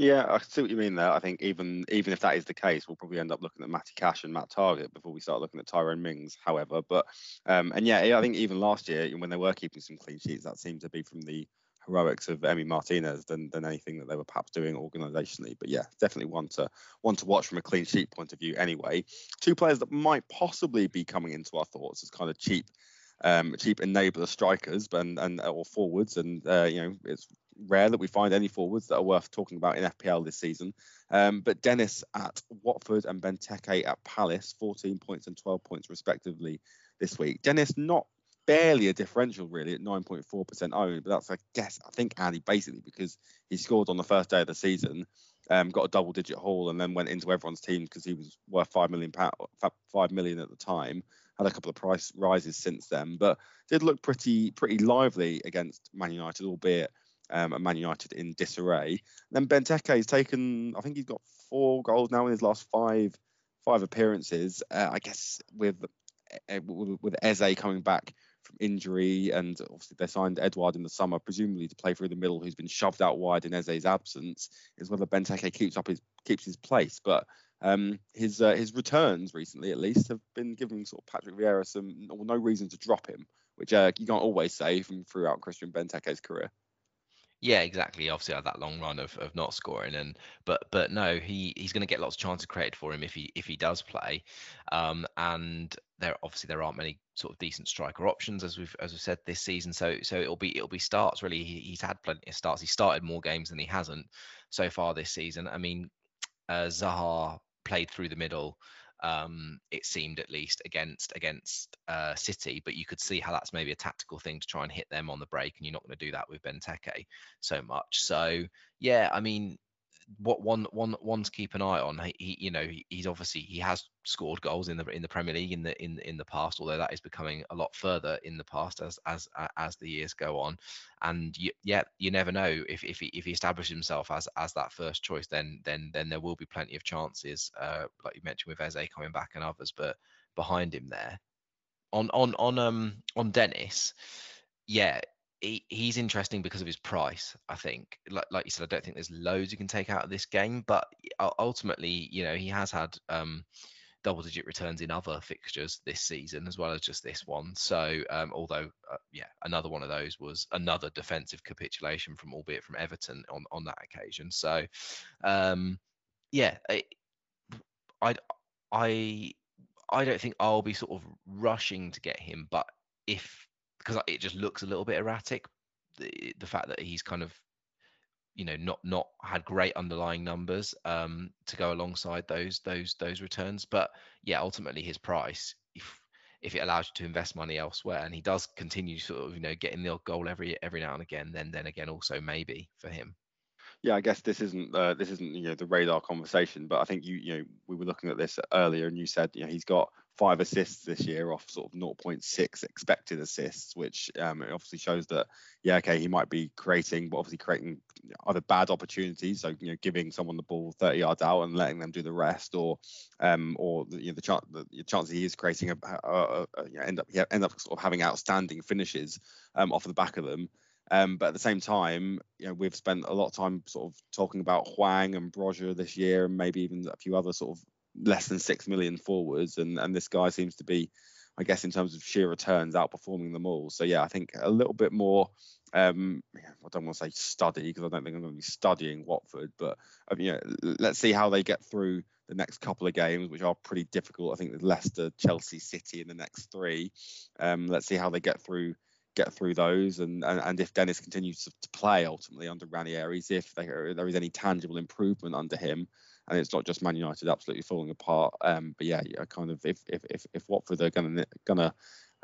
Yeah, I see what you mean there. I think even if that is the case, we'll probably end up looking at Matty Cash and Matt Target before we start looking at Tyrone Mings, however. But and yeah, I think even last year when they were keeping some clean sheets, that seemed to be from the heroics of Emi Martinez than anything that they were perhaps doing organisationally. But yeah, definitely one to watch from a clean sheet point of view anyway. 2 players that might possibly be coming into our thoughts as kind of cheap enabler strikers or forwards, and you know, it's rare that we find any forwards that are worth talking about in FPL this season, but Dennis at Watford and Benteke at Palace, 14 points and 12 points respectively this week. Dennis, not barely a differential really at 9.4% owned, but that's, I guess, I think, Andy, basically because he scored on the first day of the season, got a double digit haul, and then went into everyone's team because he was worth £5 million at the time. Had a couple of price rises since then, but did look pretty lively against Man United, albeit Man United in disarray. Then Benteke's taken, I think he's got 4 goals now in his last five appearances. I guess with Eze coming back from injury, and obviously they signed Edouard in the summer, presumably to play through the middle, who's been shoved out wide in Eze's absence, is whether Benteke keeps his place. But his returns recently, at least, have been giving sort of Patrick Vieira no reason to drop him, which you can't always say from throughout Christian Benteke's career. Yeah, exactly. Obviously, had that long run of not scoring, but no, he's going to get lots of chances created for him if he does play, and there aren't many sort of decent striker options as we've said this season. So it'll be starts really. He's had plenty of starts. He started more games than he hasn't so far this season. I mean, Zaha played through the middle. It seemed, at least against City, but you could see how that's maybe a tactical thing to try and hit them on the break, and you're not going to do that with Benteke so much. So yeah, I mean, what one to keep an eye on. He has scored goals in the Premier League in the past, although that is becoming a lot further in the past as the years go on. And you never know if he establishes himself as that first choice, then there will be plenty of chances, like you mentioned with Eze coming back and others, but behind him there. On Dennis, yeah. he's interesting because of his price, I think. Like you said, I don't think there's loads you can take out of this game, but ultimately, you know, he has had double-digit returns in other fixtures this season as well as just this one. So, although, another one of those was another defensive capitulation albeit from Everton on that occasion. So, I don't think I'll be sort of rushing to get him, but because it just looks a little bit erratic, the fact that he's kind of, you know, not had great underlying numbers to go alongside those returns. But yeah, ultimately his price, if it allows you to invest money elsewhere, and he does continue sort of, you know, getting the odd goal every now and again, then again also maybe for him. Yeah, I guess this isn't you know, the radar conversation, but I think you know we were looking at this earlier, and you said, you know, he's got 5 assists this year off sort of 0.6 expected assists, which obviously shows that he might be creating either bad opportunities, so you know, giving someone the ball 30 yards out and letting them do the rest, or you know, the chance he is creating end up sort of having outstanding finishes off the back of them. But at the same time, you know, we've spent a lot of time sort of talking about Hwang and Broja this year, and maybe even a few other sort of less than 6 million forwards. And this guy seems to be, I guess, in terms of sheer returns, outperforming them all. So, yeah, I think a little bit more, I don't want to say study, because I don't think I'm going to be studying Watford. But, you know, let's see how they get through the next couple of games, which are pretty difficult. I think there's Leicester, Chelsea, City in the next 3. Let's see how they get through those, and if Dennis continues to play ultimately under Ranieri's, if there is any tangible improvement under him, and it's not just Man United absolutely falling apart. But yeah, kind of if Watford are going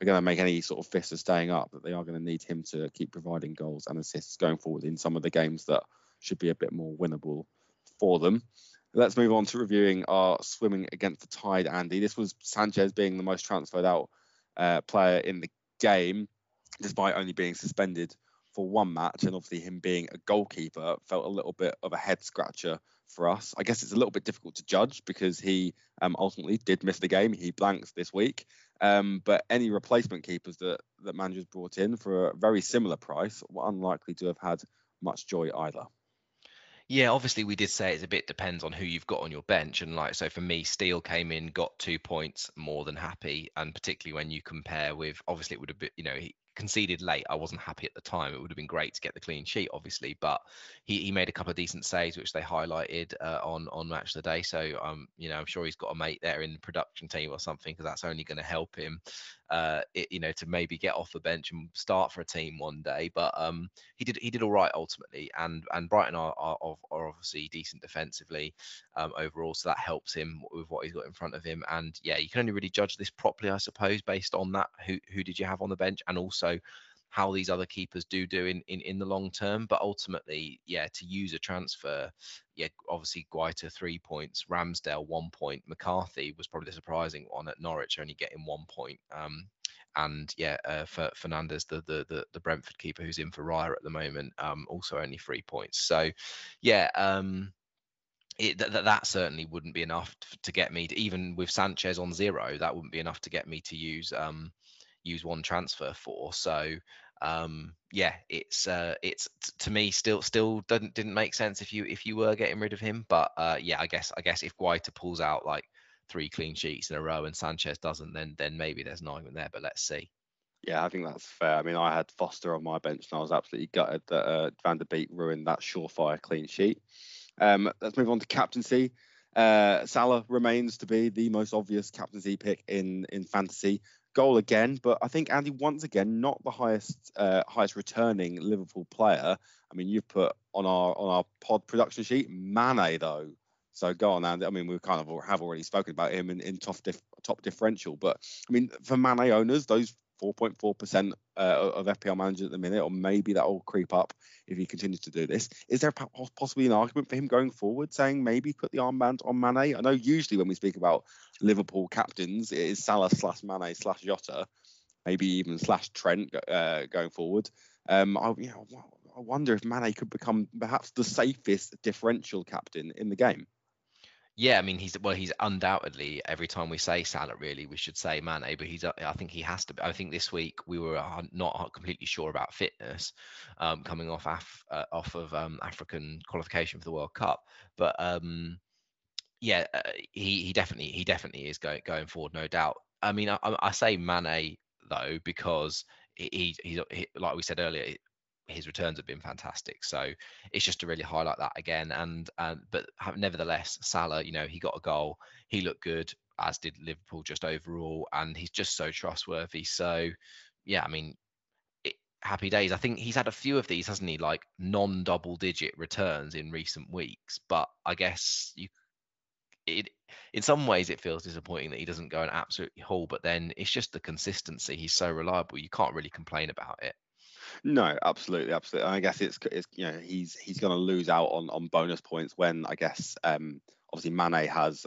to make any sort of fist of staying up, that they are going to need him to keep providing goals and assists going forward in some of the games that should be a bit more winnable for them. Let's move on to reviewing our swimming against the tide, Andy. This was Sanchez being the most transferred out player in the game, despite only being suspended for 1 match, and obviously him being a goalkeeper felt a little bit of a head scratcher for us. I guess it's a little bit difficult to judge because he ultimately did miss the game. He blanks this week, but any replacement keepers that managers brought in for a very similar price were unlikely to have had much joy either. Yeah, obviously we did say it's a bit depends on who you've got on your bench, and like, so for me, Steele came in, got 2 points, more than happy, and particularly when you compare with, obviously it would have been, you know, he conceded late. I wasn't happy at the time. It would have been great to get the clean sheet, obviously, but he made a couple of decent saves, which they highlighted on Match of the Day. So you know, I'm sure he's got a mate there in the production team or something, because that's only going to help him, you know, to maybe get off the bench and start for a team one day. But he did all right ultimately, and Brighton are obviously decent defensively overall, so that helps him with what he's got in front of him. And yeah, you can only really judge this properly, I suppose, based on that, who did you have on the bench, and also how these other keepers do in the long term. But ultimately, yeah, to use a transfer, yeah, obviously Guaita 3 points, Ramsdale 1 point, McCarthy was probably the surprising one at Norwich, only getting 1 point. And yeah, for Fernandes, the Brentford keeper who's in for Raya at the moment, also only 3 points. So yeah, that certainly wouldn't be enough to get me to, even with Sanchez on 0, that wouldn't be enough to get me to use 1 transfer for. So it's to me still didn't make sense if you were getting rid of him. But I guess if Guaita pulls out like 3 clean sheets in a row and Sanchez doesn't, then maybe there's an argument there, but let's see. Yeah, I think that's fair. I mean, I had Foster on my bench and I was absolutely gutted that Van der Beek ruined that surefire clean sheet. Let's move on to captaincy. Salah remains to be the most obvious captaincy pick in fantasy. Goal again, but I think, Andy, once again, not the highest returning Liverpool player. I mean, you've put on our pod production sheet Mane, though. So go on, Andy. I mean, we kind of have already spoken about him in top differential, but I mean, for Mane owners, those 4.4% of FPL managers at the minute, or maybe that will creep up if he continues to do this. Is there possibly an argument for him going forward, saying maybe put the armband on Mane? I know usually when we speak about Liverpool captains, it is Salah /Mane/Jota, maybe even /Trent going forward. I wonder if Mane could become perhaps the safest differential captain in the game. Yeah, I mean, he's undoubtedly, every time we say Salah, really, we should say Mane, but I think he has to be. I think this week we were not completely sure about fitness, coming off of African qualification for the World Cup. But he definitely is going forward, no doubt. I mean, I say Mane though because he like we said earlier, his returns have been fantastic, so it's just to really highlight that again. But nevertheless, Salah, he got a goal, he looked good, as did Liverpool just overall, and he's just so trustworthy. So yeah, I mean, happy days. I think he's had a few of these, hasn't he? Like non-double-digit returns in recent weeks, but I guess in some ways it feels disappointing that he doesn't go and absolutely haul. But then it's just the consistency. He's so reliable. You can't really complain about it. No, absolutely. And I guess it's he's going to lose out on bonus points when, I guess, obviously Mane has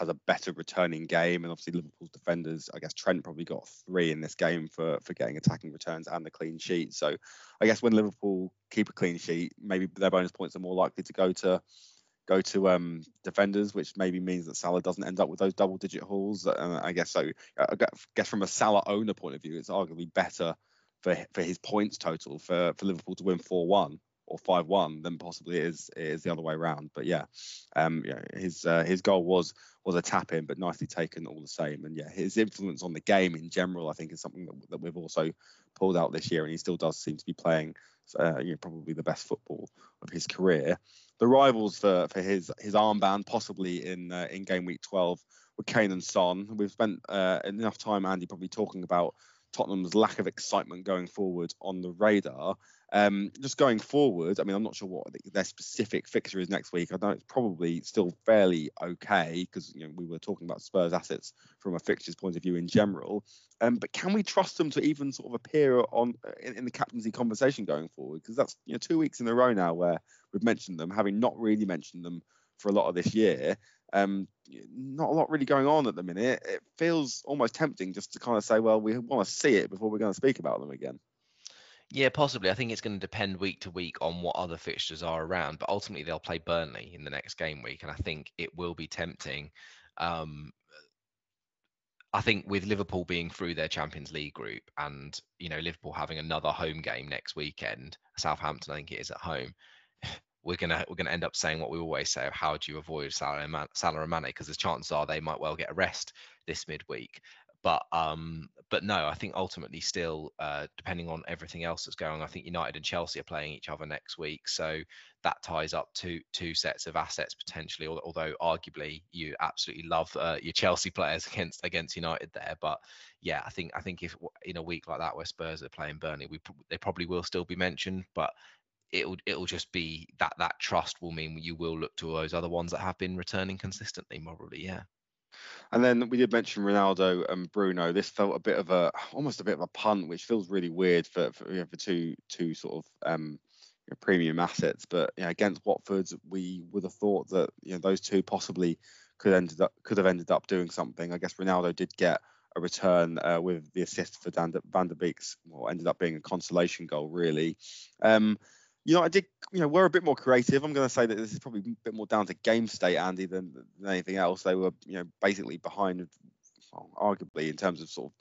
a better returning game, and obviously Liverpool's defenders, I guess Trent probably got 3 in this game for getting attacking returns and the clean sheet. So I guess when Liverpool keep a clean sheet, maybe their bonus points are more likely to go to defenders, which maybe means that Salah doesn't end up with those double-digit hauls. I guess so. I guess from a Salah owner point of view, it's arguably better for his points total for Liverpool to win 4-1 or 5-1 than possibly it is the other way around. But yeah, his goal was a tap in, but nicely taken all the same. And yeah, his influence on the game in general, I think, is something that we've also pulled out this year, and he still does seem to be playing probably the best football of his career. The rivals for his armband, possibly in game week 12, were Kane and Son. We've spent enough time, Andy, probably talking about Tottenham's lack of excitement going forward on the radar. Just going forward, I mean, I'm not sure what their specific fixture is next week. I know it's probably still fairly okay because we were talking about Spurs assets from a fixtures point of view in general. But can we trust them to even sort of appear in the captaincy conversation going forward? Because that's 2 weeks in a row now where we've mentioned them, having not really mentioned them for a lot of this year. Not a lot really going on at the minute. It feels almost tempting just to kind of say, well, we want to see it before we're going to speak about them again. Yeah, possibly. I think it's going to depend week to week on what other fixtures are around, but ultimately they'll play Burnley in the next game week, and I think it will be tempting. I think with Liverpool being through their Champions League group and Liverpool having another home game next weekend, Southampton, I think it is, at home, we're gonna end up saying what we always say of how do you avoid Salah and Mane, because the chances are they might well get a rest this midweek. But no, I think ultimately still, depending on everything else that's going on, I think United and Chelsea are playing each other next week, so that ties up two sets of assets potentially. Although arguably you absolutely love your Chelsea players against United there, but yeah, I think if in a week like that where Spurs are playing Burnley, they probably will still be mentioned, but It'll just be that trust will mean you will look to all those other ones that have been returning consistently, probably, yeah. And then we did mention Ronaldo and Bruno. This felt almost a bit of a punt, which feels really weird for two sort of premium assets. But against Watford, we would have thought that those two possibly could have ended up doing something. I guess Ronaldo did get a return with the assist for Van der Beek's, what ended up being a consolation goal, really. We're a bit more creative. I'm going to say that this is probably a bit more down to game state, Andy, than anything else. They were, basically behind, well, arguably in terms of sort of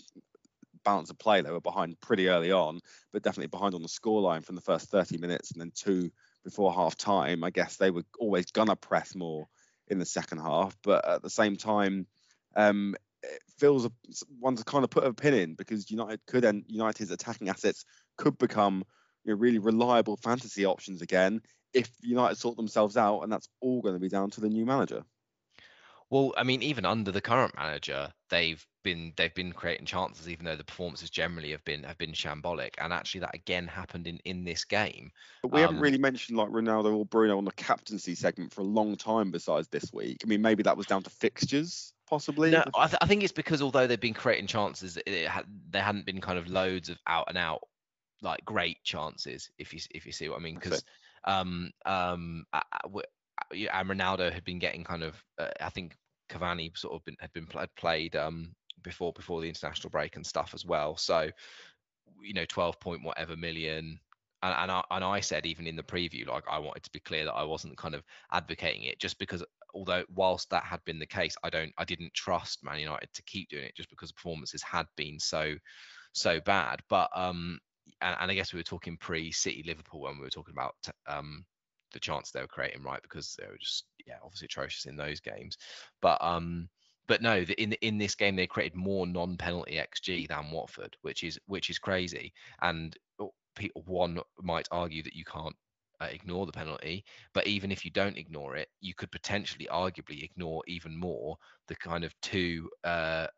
balance of play, they were behind pretty early on, but definitely behind on the scoreline from the first 30 minutes and then 2 before half time. I guess they were always going to press more in the second half, but at the same time, it feels one's kind of put a pin in because United's attacking assets could become really reliable fantasy options again if United sort themselves out, and that's all going to be down to the new manager. Well, I mean, even under the current manager, they've been creating chances, even though the performances generally have been shambolic, and actually that again happened in this game. But we haven't really mentioned like Ronaldo or Bruno on the captaincy segment for a long time besides this week. I mean, maybe that was down to fixtures. Possibly. No, I think it's because although they've been creating chances, there hadn't been kind of loads of out and out like great chances, if you see what I mean, because and Ronaldo had been getting kind of I think Cavani sort of had been played before the international break and stuff as well. So 12 point whatever million. And I said even in the preview, like I wanted to be clear that I wasn't kind of advocating it just because although whilst that had been the case, I didn't trust Man United to keep doing it just because the performances had been so bad. But and I guess we were talking pre-City Liverpool when we were talking about the chance they were creating, right? Because they were just obviously atrocious in those games. But no, in this game they created more non-penalty XG than Watford, which is crazy. And people, one might argue that you can't ignore the penalty, but even if you don't ignore it, you could potentially arguably ignore even more the kind of two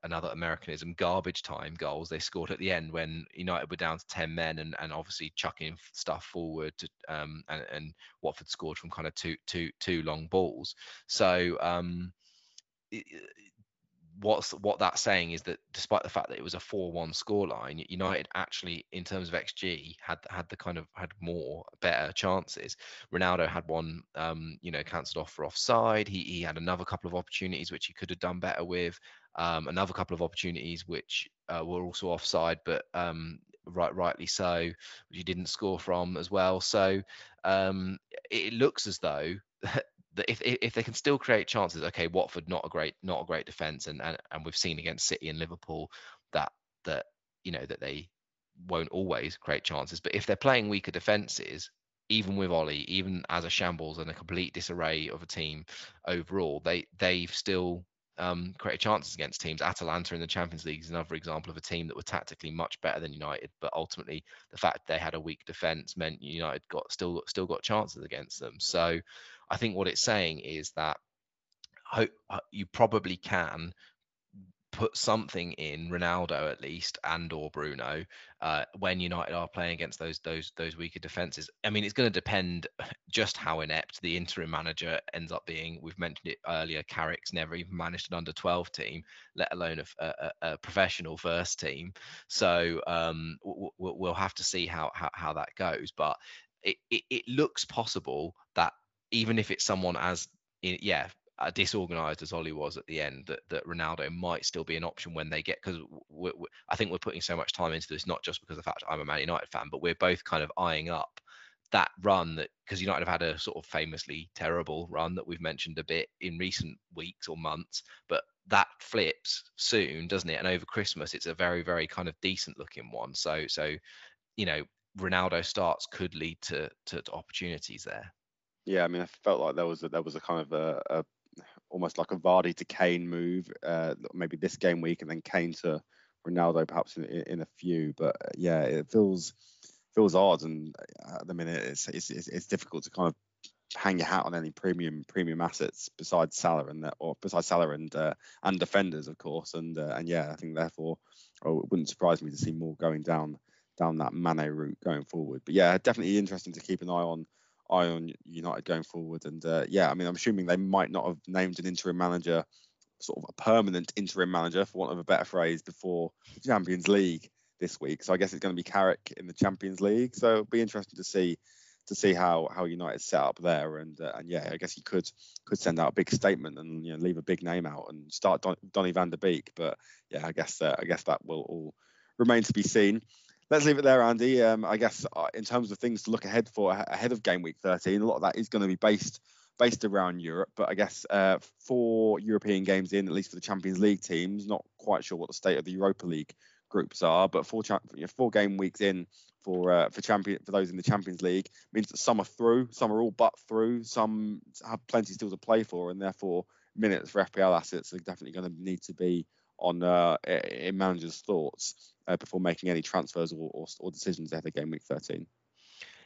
another Americanism garbage time goals they scored at the end when United were down to 10 men and obviously chucking stuff forward to, and Watford scored from kind of two long balls. So what that's saying is that despite the fact that it was a 4-1 scoreline, United actually, in terms of XG, had more better chances. Ronaldo had one, cancelled off for offside. He had another couple of opportunities which he could have done better with. Another couple of opportunities which were also offside, but rightly so, which he didn't score from as well. So it looks as though. If they can still create chances, okay, Watford not a great defence, and we've seen against City and Liverpool that they won't always create chances. But if they're playing weaker defences, even with Ollie, even as a shambles and a complete disarray of a team overall, they've still created chances against teams. Atalanta in the Champions League is another example of a team that were tactically much better than United, but ultimately the fact they had a weak defence meant United still got chances against them. So I think what it's saying is that you probably can put something in Ronaldo at least and/or Bruno when United are playing against those weaker defenses. I mean, it's going to depend just how inept the interim manager ends up being. We've mentioned it earlier. Carrick's never even managed an under-12 team, let alone a professional first team. So we'll have to see how that goes. But it looks possible that, even if it's someone as disorganised as Ollie was at the end, that Ronaldo might still be an option when they get, because I think we're putting so much time into this, not just because of the fact I'm a Man United fan, but we're both kind of eyeing up that run, that because United have had a sort of famously terrible run that we've mentioned a bit in recent weeks or months, but that flips soon, doesn't it? And over Christmas, it's a very, very kind of decent looking one. So Ronaldo starts could lead to opportunities there. Yeah, I mean, I felt like there was a kind of a almost like a Vardy to Kane move, maybe this game week, and then Kane to Ronaldo, perhaps in a few. But yeah, it feels odd, and at the minute it's difficult to kind of hang your hat on any premium assets besides Salah and defenders, of course. And yeah, I think therefore, it wouldn't surprise me to see more going down that Mane route going forward. But yeah, definitely interesting to keep an eye on United going forward. And I mean, I'm assuming they might not have named an interim manager, sort of a permanent interim manager for want of a better phrase, before the Champions League this week, so I guess it's going to be Carrick in the Champions League, so it'll be interesting to see how United set up there. And I guess he could send out a big statement and leave a big name out and start Donny van de Beek, but yeah, I guess that will all remain to be seen. Let's leave it there, Andy. I guess in terms of things to look ahead for ahead of game week 13, a lot of that is going to be based around Europe. But I guess 4 European games in, at least for the Champions League teams, not quite sure what the state of the Europa League groups are. But 4 game weeks in for those in the Champions League means that some are through, some are all but through, some have plenty still to play for, and therefore minutes for FPL assets are definitely going to need to be on in managers' thoughts before making any transfers or decisions ahead of game week 13.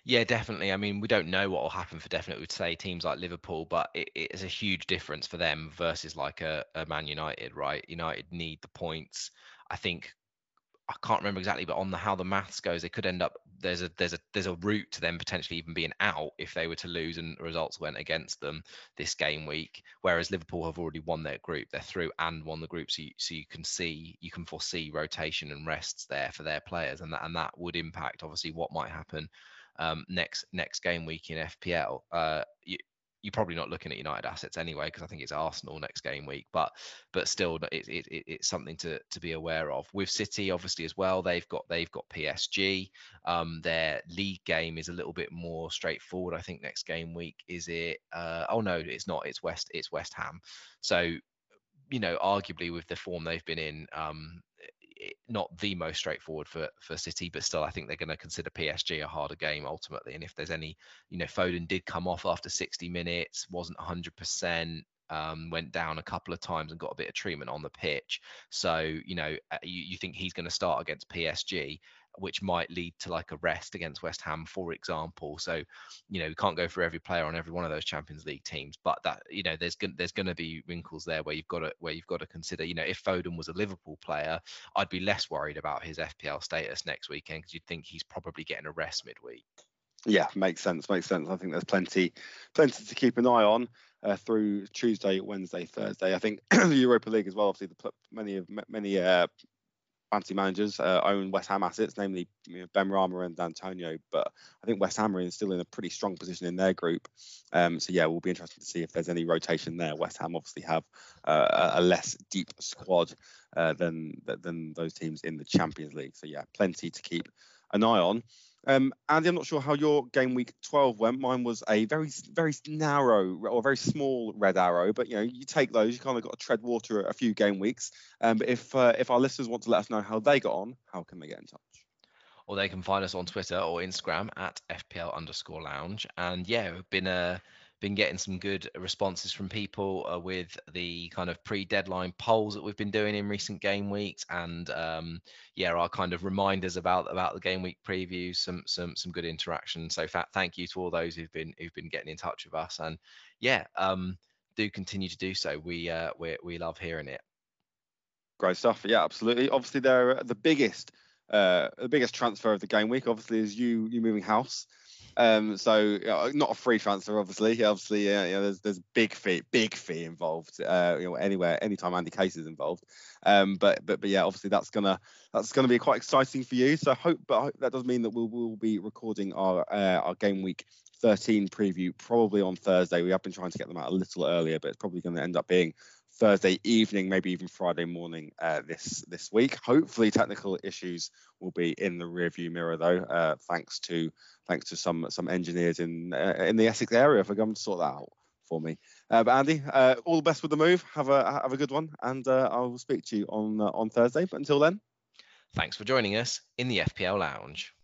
Yeah, definitely. I mean, we don't know what will happen for definite. We'd say teams like Liverpool, but it's a huge difference for them versus like a Man United, right? United need the points. I think, I can't remember exactly, but on how the maths goes, they could end up, there's a route to them potentially even being out if they were to lose and results went against them this game week. Whereas Liverpool have already won their group, they're through and won the group, so you can foresee rotation and rests there for their players, and that would impact obviously what might happen next game week in FPL. you're probably not looking at United assets anyway, because I think it's Arsenal next game week, but still it's something to be aware of. With City, obviously, as well, they've got PSG. Their league game is a little bit more straightforward. I think next game week is it? Oh no, it's not. It's West Ham. So, you know, arguably with the form they've been in, not the most straightforward for City, but still I think they're going to consider PSG a harder game ultimately. And if there's any, you know, Foden did come off after 60 minutes, wasn't 100%, went down a couple of times and got a bit of treatment on the pitch. So, you know, you think he's going to start against PSG, which might lead to like a rest against West Ham, for example. So, you know, we can't go for every player on every one of those Champions League teams, but that, you know, there's going to be wrinkles there where you've got to consider. You know, if Foden was a Liverpool player, I'd be less worried about his FPL status next weekend, because you'd think he's probably getting a rest midweek. Yeah, makes sense. I think there's plenty to keep an eye on through Tuesday, Wednesday, Thursday. I think the Europa League as well. Obviously, many fancy managers own West Ham assets, namely, you know, Benrahma and Antonio, but I think West Ham are still in a pretty strong position in their group. So yeah, we'll be interested to see if there's any rotation there. West Ham obviously have a less deep squad than those teams in the Champions League. So yeah, plenty to keep an eye on. Andy, I'm not sure how your game week 12 went. Mine was a very, very narrow or very small red arrow, but you know, you take those. You kind of got to tread water a few game weeks. But if our listeners want to let us know how they got on, how can they get in touch? Or they can find us on Twitter or Instagram at FPL_lounge. And yeah, we've been getting some good responses from people with the kind of pre-deadline polls that we've been doing in recent game weeks, and our kind of reminders about the game week previews. Some good interaction. So thank you to all those who've been getting in touch with us, and do continue to do so. We love hearing it. Great stuff. Yeah, absolutely. Obviously, they're the biggest transfer of the game week. Obviously, is you moving house. So not a free transfer, obviously, there's big fee involved, anytime Andy Case is involved. But yeah, obviously that's gonna be quite exciting for you. So I hope that does mean that we'll be recording our game week 13 preview probably on Thursday. We have been trying to get them out a little earlier, but it's probably going to end up being Thursday evening, maybe even Friday morning this week. Hopefully technical issues will be in the rearview mirror though, thanks to some engineers in the Essex area for going to sort that out for me. But Andy, all the best with the move. Have a good one, and I will speak to you on Thursday. But until then, thanks for joining us in the FPL Lounge.